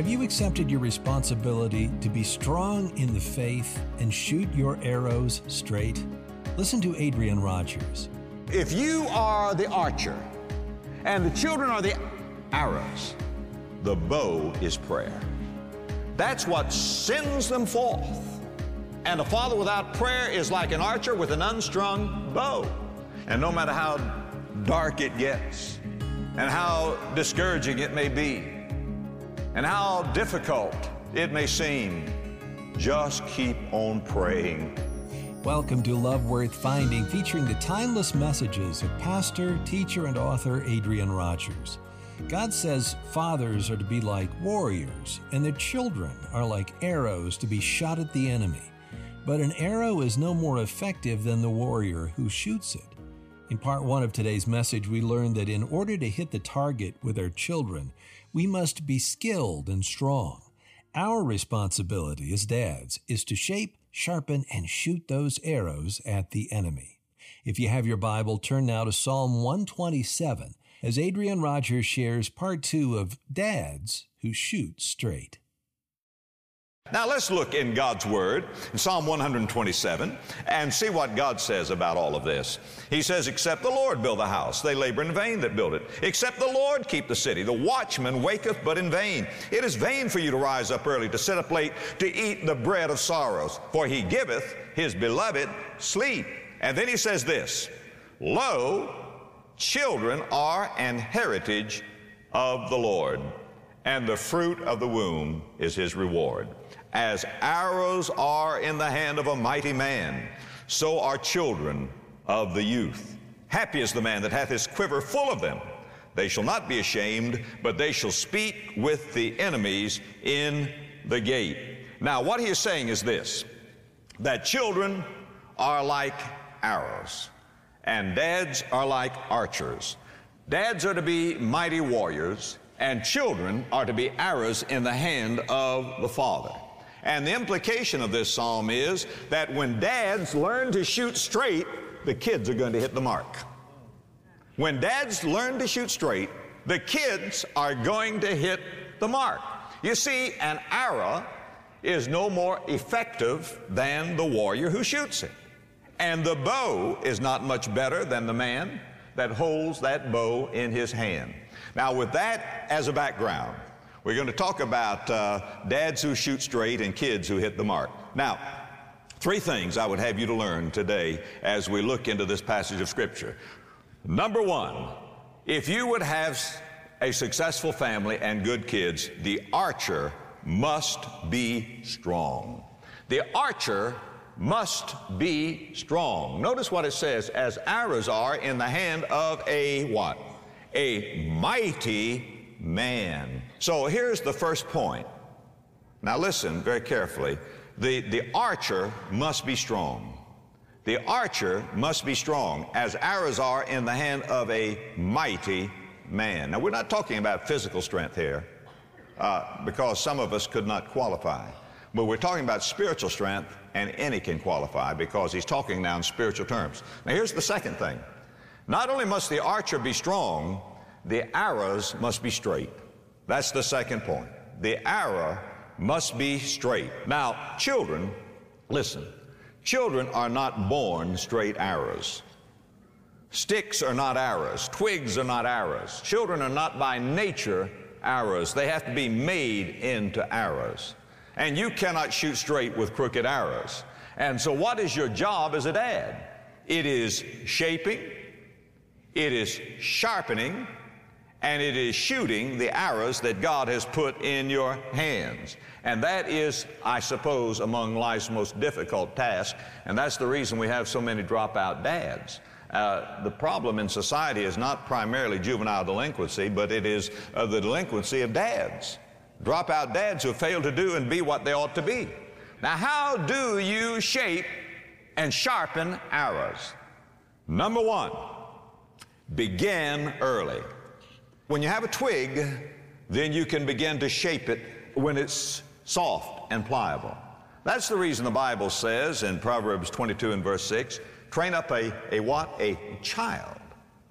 Have you accepted your responsibility to be strong in the faith and shoot your arrows straight? Listen to Adrian Rogers. If you are the archer and the children are the arrows, the bow is prayer. That's what sends them forth. And a father without prayer is like an archer with an unstrung bow. And no matter how dark it gets, and how discouraging it may be, and how difficult it may seem, just keep on praying. Welcome to Love Worth Finding, featuring the timeless messages of pastor, teacher, and author Adrian Rogers. God says fathers are to be like warriors, and their children are like arrows to be shot at the enemy. But an arrow is no more effective than the warrior who shoots it. In part one of today's message, we learned that in order to hit the target with our children, we must be skilled and strong. Our responsibility as dads is to shape, sharpen, and shoot those arrows at the enemy. If you have your Bible, turn now to Psalm 127 as Adrian Rogers shares part two of Dads Who Shoot Straight. Now let's look in God's Word, in Psalm 127, and see what God says about all of this. He says, except the Lord build the house, they labor in vain that build it. Except the Lord keep the city, the watchman waketh but in vain. It is vain for you to rise up early, to sit up late, to eat the bread of sorrows, for he giveth his beloved sleep. And then he says this, lo, children are an heritage of the Lord, and the fruit of the womb is his reward. As arrows are in the hand of a mighty man, so are children of the youth. Happy is the man that hath his quiver full of them. They shall not be ashamed, but they shall speak with the enemies in the gate. Now, what he is saying is this, that children are like arrows, and dads are like archers. Dads are to be mighty warriors, and children are to be arrows in the hand of the father. And the implication of this psalm is that when dads learn to shoot straight, the kids are going to hit the mark. When dads learn to shoot straight, the kids are going to hit the mark. You see, an arrow is no more effective than the warrior who shoots it. And the bow is not much better than the man that holds that bow in his hand. Now, with that as a background, we're going to talk about dads who shoot straight and kids who hit the mark. Now, three things I would have you to learn today as we look into this passage of Scripture. Number one, if you would have a successful family and good kids, the archer must be strong. The archer must be strong. Notice what it says, as arrows are in the hand of a what? A mighty man. So here's the first point. Now listen very carefully. The archer must be strong. The archer must be strong, as arrows are in the hand of a mighty man. Now we're not talking about physical strength here, because some of us could not qualify. But we're talking about spiritual strength, and any can qualify because he's talking now in spiritual terms. Now here's the second thing. Not only must the archer be strong, the arrows must be straight. That's the second point. The arrow must be straight. Now, children, listen, children are not born straight arrows. Sticks are not arrows. Twigs are not arrows. Children are not by nature arrows. They have to be made into arrows. And you cannot shoot straight with crooked arrows. And so what is your job as a dad? It is shaping, it is sharpening, and it is shooting the arrows that God has put in your hands. And that is, I suppose, among life's most difficult tasks, and that's the reason we have so many dropout dads. The problem in society is not primarily juvenile delinquency, but it is the delinquency of dads. Dropout dads who fail to do and be what they ought to be. Now, how do you shape and sharpen arrows? Number one, begin early. When you have a twig, then you can begin to shape it when it's soft and pliable. That's the reason the Bible says in Proverbs 22 and verse 6, train up a what? A child.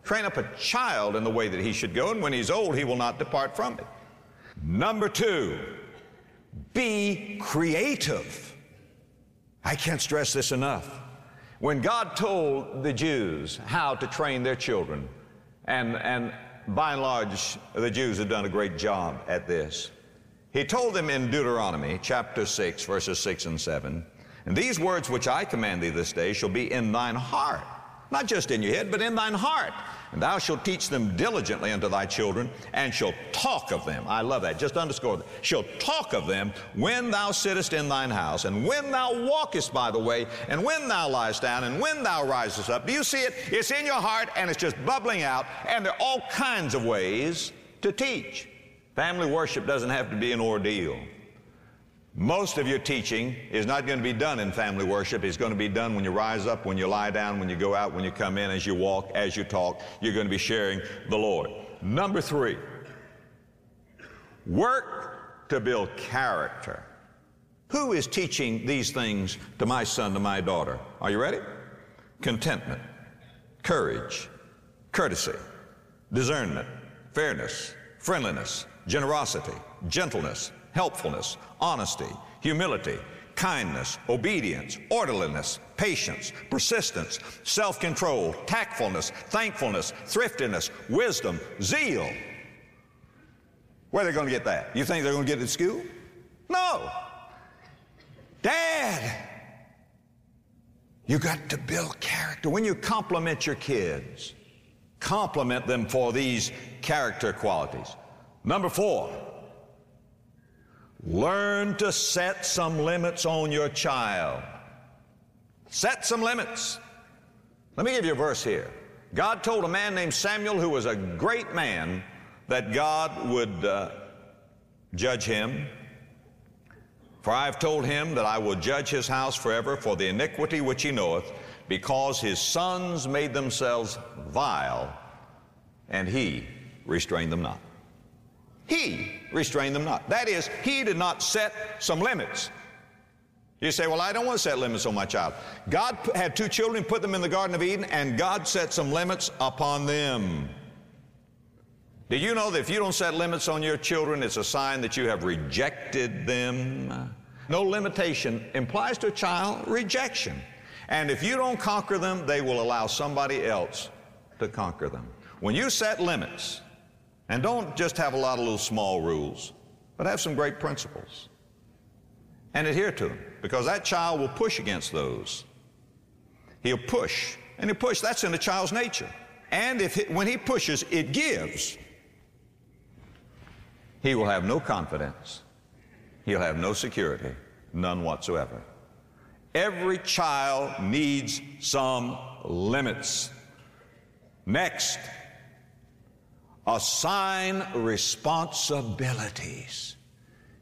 Train up a child in the way that he should go, and when he's old, he will not depart from it. Number two, be creative. I can't stress this enough. When God told the Jews how to train their children, and by and large, the Jews have done a great job at this. He told them in Deuteronomy chapter 6, verses 6 and 7, and these words which I command thee this day shall be in thine heart, not just in your head, but in thine heart. And thou shalt teach them diligently unto thy children, and shalt talk of them. I love that. Just underscore that. Shalt talk of them when thou sittest in thine house, and when thou walkest by the way, and when thou liest down, and when thou risest up. Do you see it? It's in your heart, and it's just bubbling out, and there are all kinds of ways to teach. Family worship doesn't have to be an ordeal. Most of your teaching is not going to be done in family worship. It's going to be done when you rise up, when you lie down, when you go out, when you come in, as you walk, as you talk. You're going to be sharing the Lord. Number three, work to build character. Who is teaching these things to my son, to my daughter? Are you ready? Contentment, courage, courtesy, discernment, fairness, friendliness, generosity, gentleness, helpfulness, honesty, humility, kindness, obedience, orderliness, patience, persistence, self-control, tactfulness, thankfulness, thriftiness, wisdom, zeal. Where are they going to get that? You think they're going to get it at school? No. Dad, you got to build character. When you compliment your kids, compliment them for these character qualities. Number four, learn to set some limits on your child. Set some limits. Let me give you a verse here. God told a man named Samuel, who was a great man, that God would judge him. For I have told him that I will judge his house forever for the iniquity which he knoweth, because his sons made themselves vile, and he restrained them not. He restrained them not. That is, he did not set some limits. You say, well, I don't want to set limits on my child. God had two children, put them in the Garden of Eden, and God set some limits upon them. Do you know that if you don't set limits on your children, it's a sign that you have rejected them? No limitation implies to a child rejection. And if you don't conquer them, they will allow somebody else to conquer them. When you set limits, and don't just have a lot of little small rules, but have some great principles and adhere to them, because that child will push against those. He'll push, and he'll push. That's in a child's nature. And when he pushes, it gives. He will have no confidence. He'll have no security, none whatsoever. Every child needs some limits. Next, assign responsibilities.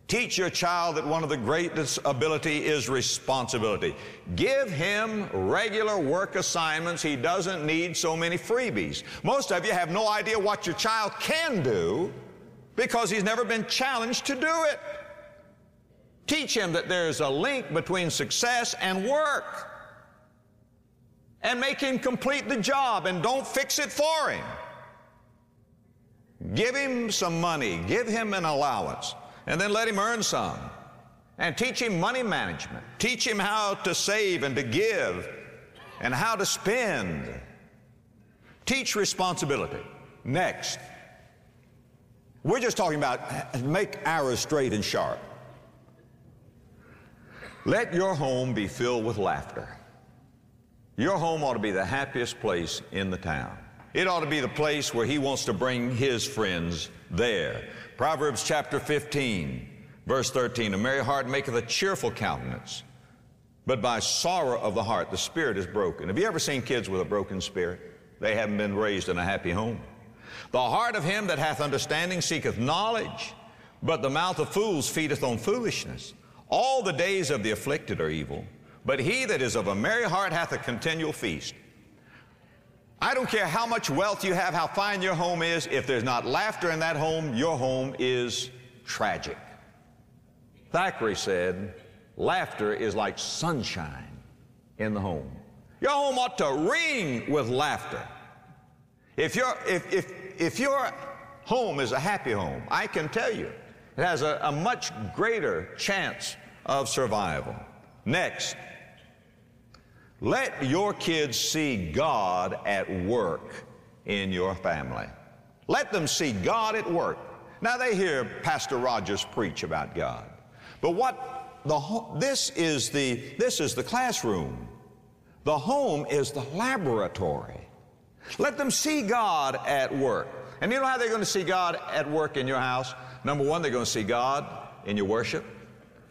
Teach your child that one of the greatest ability is responsibility. Give him regular work assignments. He doesn't need so many freebies. Most of you have no idea what your child can do because he's never been challenged to do it. Teach him that there's a link between success and work, and make him complete the job, and don't fix it for him. Give him some money, give him an allowance, and then let him earn some. And teach him money management. Teach him how to save and to give and how to spend. Teach responsibility. Next, we're just talking about make arrows straight and sharp. Let your home be filled with laughter. Your home ought to be the happiest place in the town. It ought to be the place where he wants to bring his friends there. Proverbs chapter 15, verse 13, a merry heart maketh a cheerful countenance, but by sorrow of the heart the spirit is broken. Have you ever seen kids with a broken spirit? They haven't been raised in a happy home. The heart of him that hath understanding seeketh knowledge, but the mouth of fools feedeth on foolishness. All the days of the afflicted are evil, but he that is of a merry heart hath a continual feast. I don't care how much wealth you have, how fine your home is, if there's not laughter in that home, your home is tragic. Thackeray said, laughter is like sunshine in the home. Your home ought to ring with laughter. If your home is a happy home, I can tell you, It has a much greater chance of survival. Next, let your kids see God at work in your family. Let them see God at work. Now, they hear Pastor Rogers preach about God, but this is the classroom. The home is the laboratory. Let them see God at work. And you know how they're going to see God at work in your house? Number one, they're going to see God in your worship.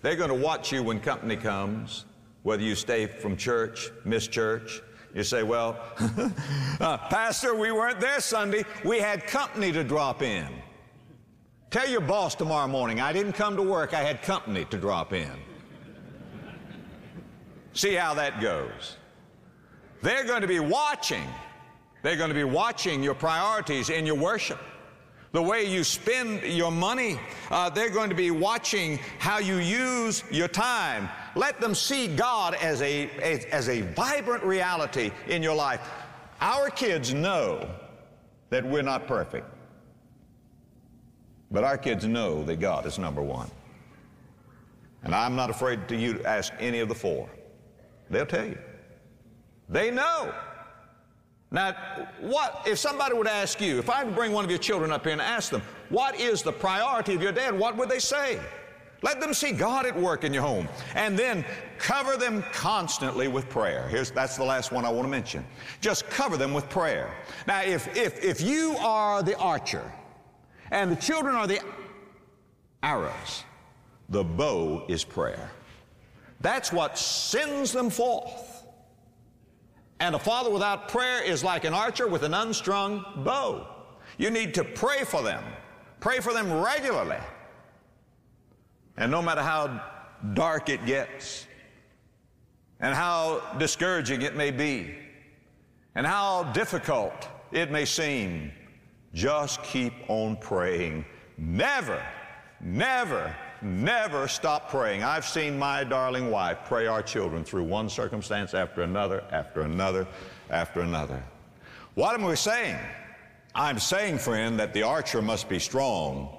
They're going to watch you when company comes, whether you stay from church, miss church. You say, well, Pastor, we weren't there Sunday. We had company to drop in. Tell your boss tomorrow morning, I didn't come to work. I had company to drop in. See how that goes. They're going to be watching. They're going to be watching your priorities in your worship, the way you spend your money. They're going to be watching how you use your time. Let them see God as a vibrant reality in your life. Our kids know that we're not perfect, but our kids know that God is number one. And I'm not afraid to you ask any of the four. They'll tell you. They know. Now, what if somebody would ask you, if I had to bring one of your children up here and ask them, what is the priority of your dad, what would they say? Let them see God at work in your home, and then cover them constantly with prayer. That's the last one I want to mention. Just cover them with prayer. Now, if you are the archer and the children are the arrows, the bow is prayer. That's what sends them forth. And a father without prayer is like an archer with an unstrung bow. You need to pray for them. Pray for them regularly. And no matter how dark it gets, and how discouraging it may be, and how difficult it may seem, just keep on praying. Never, never, never stop praying. I've seen my darling wife pray our children through one circumstance after another, after another, after another. What am I saying? I'm saying, friend, that the archer must be strong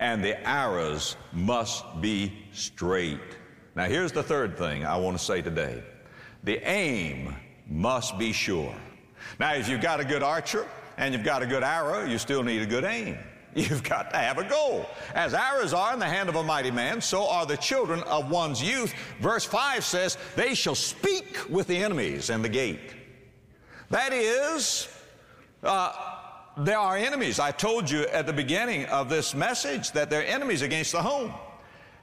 and the arrows must be straight. Now, here's the third thing I want to say today. The aim must be sure. Now, if you've got a good archer and you've got a good arrow, you still need a good aim. You've got to have a goal. As arrows are in the hand of a mighty man, so are the children of one's youth. Verse 5 says, they shall speak with the enemies and the gate. That is, there are enemies. I told you at the beginning of this message that there are enemies against the home.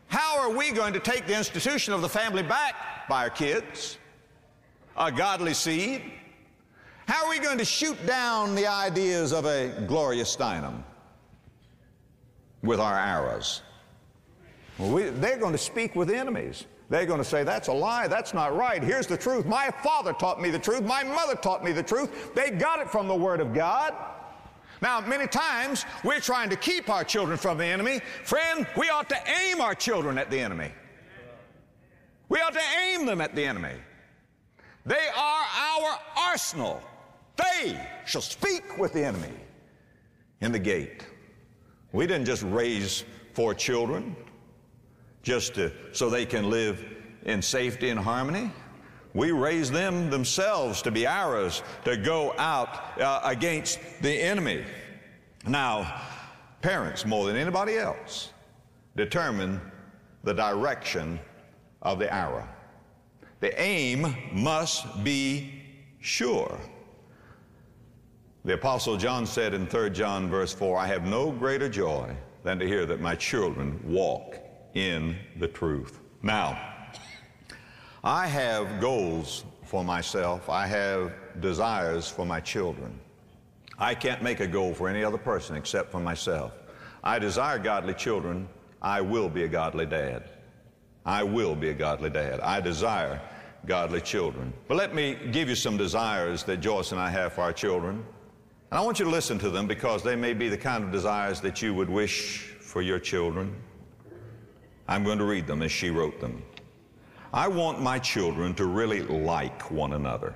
How are we going to take the institution of the family back? By our kids, a godly seed. How are we going to shoot down the ideas of a glorious Steinem? With our arrows. Well, they're going to speak with enemies. They're going to say, that's a lie, that's not right, here's the truth. My father taught me the truth, my mother taught me the truth. They got it from the Word of God. Now, many times, we're trying to keep our children from the enemy. Friend, we ought to aim our children at the enemy. We ought to aim them at the enemy. They are our arsenal. They shall speak with the enemy in the gate. We didn't just raise four children just so they can live in safety and harmony. We raised them themselves to be arrows to go out against the enemy. Now, parents, more than anybody else, determine the direction of the arrow. The aim must be sure. The Apostle John said in 3 John verse 4, I have no greater joy than to hear that my children walk in the truth. Now, I have goals for myself. I have desires for my children. I can't make a goal for any other person except for myself. I desire godly children. I will be a godly dad. I will be a godly dad. I desire godly children. But let me give you some desires that Joyce and I have for our children. And I want you to listen to them because they may be the kind of desires that you would wish for your children. I'm going to read them as she wrote them. I want my children to really like one another.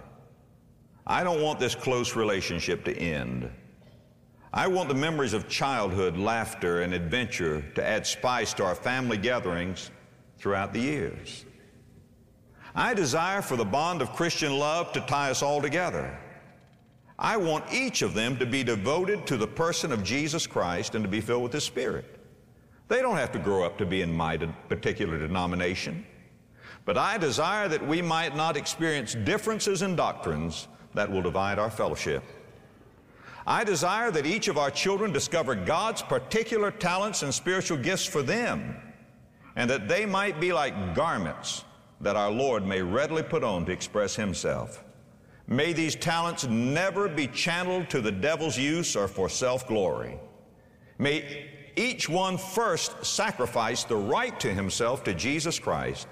I don't want this close relationship to end. I want the memories of childhood, laughter, and adventure to add spice to our family gatherings throughout the years. I desire for the bond of Christian love to tie us all together. I want each of them to be devoted to the person of Jesus Christ and to be filled with His Spirit. They don't have to grow up to be in my particular denomination, but I desire that we might not experience differences in doctrines that will divide our fellowship. I desire that each of our children discover God's particular talents and spiritual gifts for them, and that they might be like garments that our Lord may readily put on to express Himself. May these talents never be channeled to the devil's use or for self-glory. May each one first sacrifice the right to himself to Jesus Christ.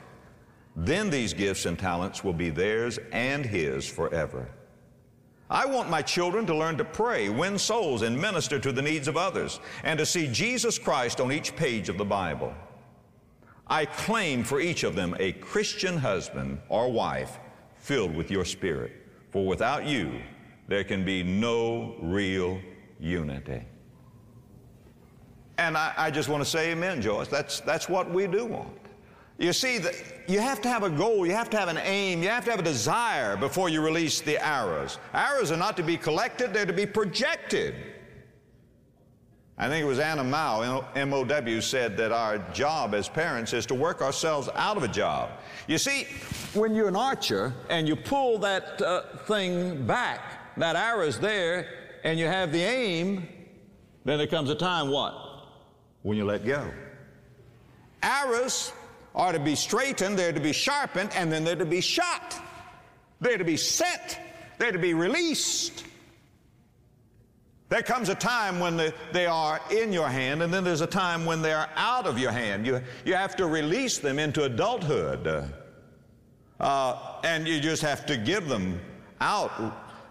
Then these gifts and talents will be theirs and His forever. I want my children to learn to pray, win souls, and minister to the needs of others, and to see Jesus Christ on each page of the Bible. I claim for each of them a Christian husband or wife filled with Your Spirit, for without You there can be no real unity. And I just want to say amen, Joyce. That's what we do want. You see, you have to have a goal, you have to have an aim, you have to have a desire before you release the arrows. Arrows are not to be collected, they're to be projected. I think it was Anna Mao, M.O.W., said that our job as parents is to work ourselves out of a job. You see, when you're an archer and you pull that thing back, that arrow's there, and you have the aim, then there comes a time what? When you let go. Arrows are to be straightened, they're to be sharpened, and then they're to be shot. They're to be sent. They're to be released. There comes a time when they are in your hand, and then there's a time when they are out of your hand. You have to release them into adulthood, and you just have to give them out.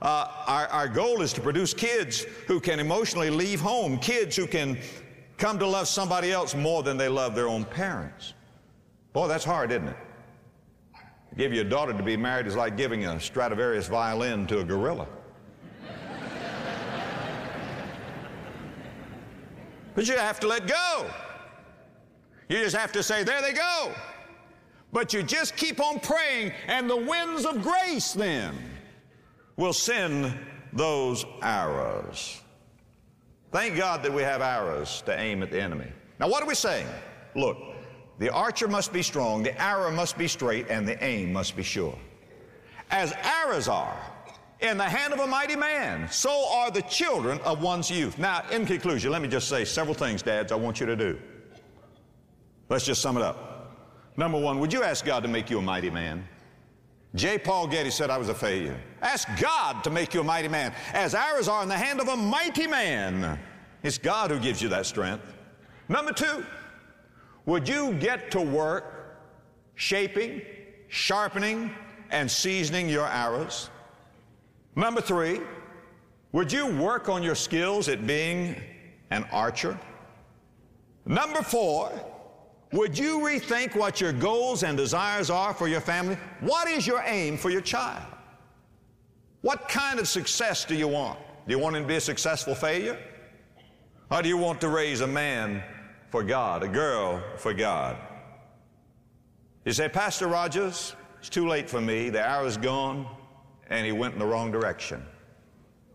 Our goal is to produce kids who can emotionally leave home, kids who can come to love somebody else more than they love their own parents. Boy, that's hard, isn't it? To give your daughter to be married is like giving a Stradivarius violin to a gorilla. But you have to let go. You just have to say, there they go. But you just keep on praying, and the winds of grace then will send those arrows. Thank God that we have arrows to aim at the enemy. Now, what are we saying? Look, the archer must be strong, the arrow must be straight, and the aim must be sure. As arrows are in the hand of a mighty man, so are the children of one's youth. Now, in conclusion, let me just say several things, dads, I want you to do. Let's just sum it up. Number one, would you ask God to make you a mighty man? J. Paul Getty said, I was a failure. Ask God to make you a mighty man. As arrows are in the hand of a mighty man, it's God who gives you that strength. Number two, would you get to work shaping, sharpening, and seasoning your arrows? Number three, would you work on your skills at being an archer? Number four, would you rethink what your goals and desires are for your family? What is your aim for your child? What kind of success do you want? Do you want him to be a successful failure? Or do you want to raise a man for God, a girl for God? You say, Pastor Rogers, it's too late for me. The hour's gone. And he went in the wrong direction.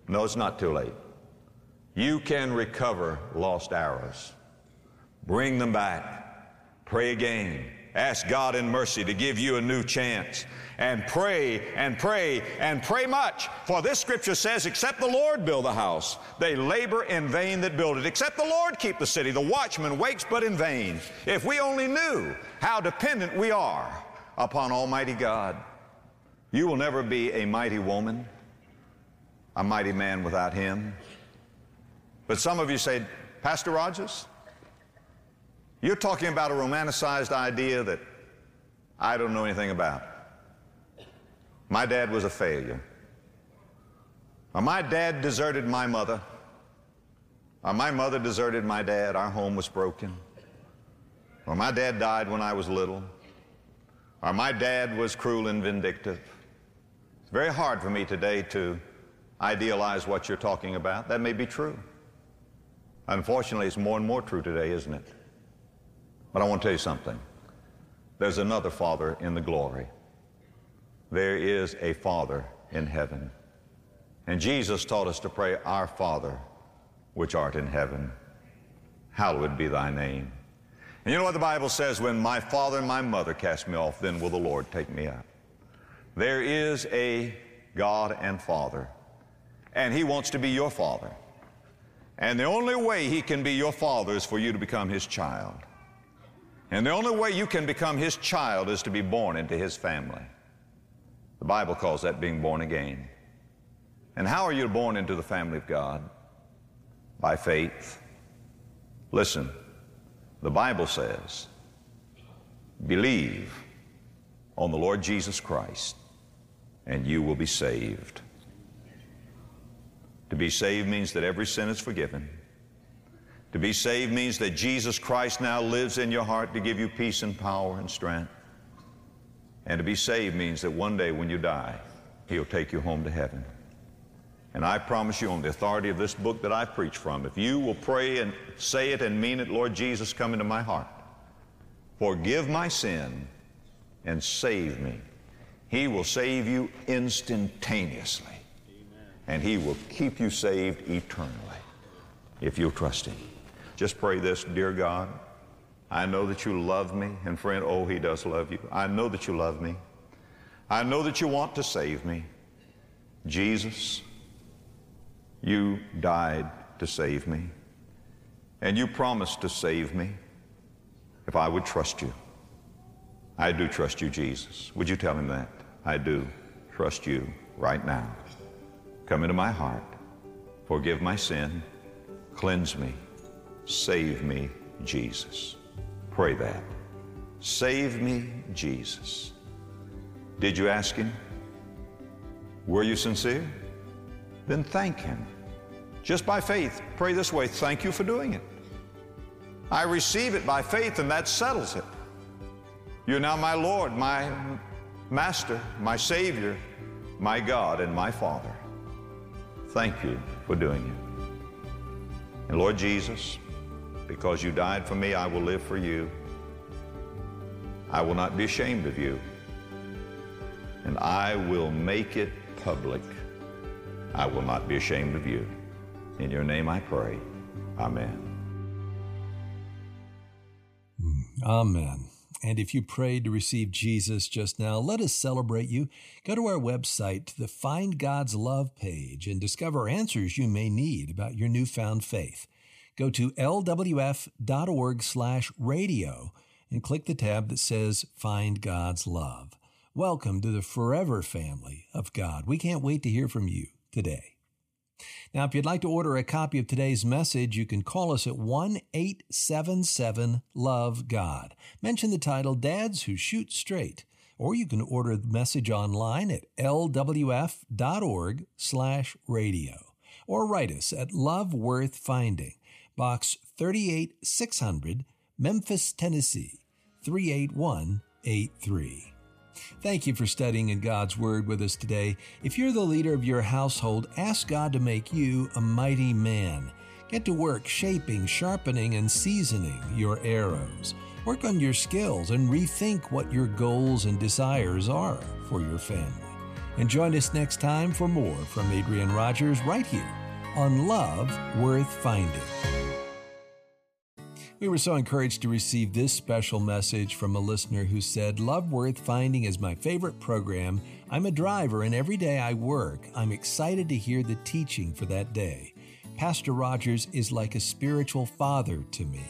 No, it's not too late. You can recover lost arrows. Bring them back. Pray again. Ask God in mercy to give you a new chance. And pray and pray and pray much. For this scripture says, except the Lord build the house, they labor in vain that build it. Except the Lord keep the city, the watchman wakes but in vain. If we only knew how dependent we are upon Almighty God. You will never be a mighty woman, a mighty man without Him. But some of you say, Pastor Rogers, you're talking about a romanticized idea that I don't know anything about. My dad was a failure. Or my dad deserted my mother. Or my mother deserted my dad. Our home was broken. Or my dad died when I was little. Or my dad was cruel and vindictive. It's very hard for me today to idealize what you're talking about. That may be true. Unfortunately, it's more and more true today, isn't it? But I want to tell you something. There's another Father in the glory. There is a Father in heaven. And Jesus taught us to pray, Our Father, which art in heaven, hallowed be thy name. And you know what the Bible says? When my father and my mother cast me off, then will the Lord take me up. There is a God and Father, and He wants to be your Father. And the only way He can be your Father is for you to become His child. And the only way you can become His child is to be born into His family. The Bible calls that being born again. And how are you born into the family of God? By faith. Listen, the Bible says, believe on the Lord Jesus Christ, and you will be saved. To be saved means that every sin is forgiven. To be saved means that Jesus Christ now lives in your heart to give you peace and power and strength. And to be saved means that one day when you die, He'll take you home to heaven. And I promise you on the authority of this book that I preach from, if you will pray and say it and mean it, Lord Jesus, come into my heart. Forgive my sin and save me. He will save you instantaneously. Amen. And He will keep you saved eternally if you'll trust Him. Just pray this, dear God, I know that you love me. And friend, oh, He does love you. I know that you love me. I know that you want to save me. Jesus, you died to save me, and you promised to save me if I would trust you. I do trust you, Jesus. Would you tell Him that? I do trust you right now. Come into my heart, forgive my sin, cleanse me, save me, Jesus. Pray that. Save me, Jesus. Did you ask Him? Were you sincere? Then thank Him. Just by faith, pray this way, thank you for doing it. I receive it by faith, and that settles it. You're now my Lord, my Master, my Savior, my God, and my Father. Thank you for doing it. And Lord Jesus, because you died for me, I will live for you. I will not be ashamed of you, and I will make it public. I will not be ashamed of you. In your name I pray. Amen. Amen. And if you prayed to receive Jesus just now, let us celebrate you. Go to our website, the Find God's Love page, and discover answers you may need about your newfound faith. Go to lwf.org/radio and click the tab that says Find God's Love. Welcome to the forever family of God. We can't wait to hear from you today. Now, if you'd like to order a copy of today's message, you can call us at 1-877-LOVE-GOD. Mention the title, Dads Who Shoot Straight, or you can order the message online at lwf.org/radio, or write us at Love Worth Finding, Box 38600, Memphis, Tennessee, 38183. Thank you for studying in God's Word with us today. If you're the leader of your household, ask God to make you a mighty man. Get to work shaping, sharpening, and seasoning your arrows. Work on your skills and rethink what your goals and desires are for your family. And join us next time for more from Adrian Rogers right here on Love Worth Finding. We were so encouraged to receive this special message from a listener who said, Love Worth Finding is my favorite program. I'm a driver, and every day I work, I'm excited to hear the teaching for that day. Pastor Rogers is like a spiritual father to me.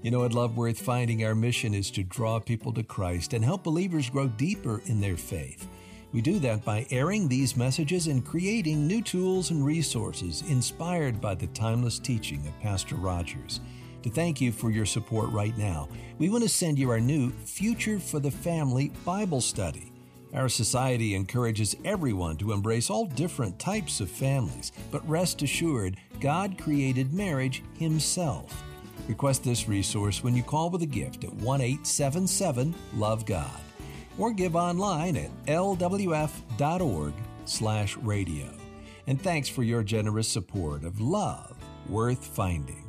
You know, at Love Worth Finding, our mission is to draw people to Christ and help believers grow deeper in their faith. We do that by airing these messages and creating new tools and resources inspired by the timeless teaching of Pastor Rogers. To thank you for your support right now, we want to send you our new Future for the Family Bible Study. Our society encourages everyone to embrace all different types of families, but rest assured, God created marriage Himself. Request this resource when you call with a gift at 1-877-LOVE-GOD or give online at lwf.org/radio. And thanks for your generous support of Love Worth Finding.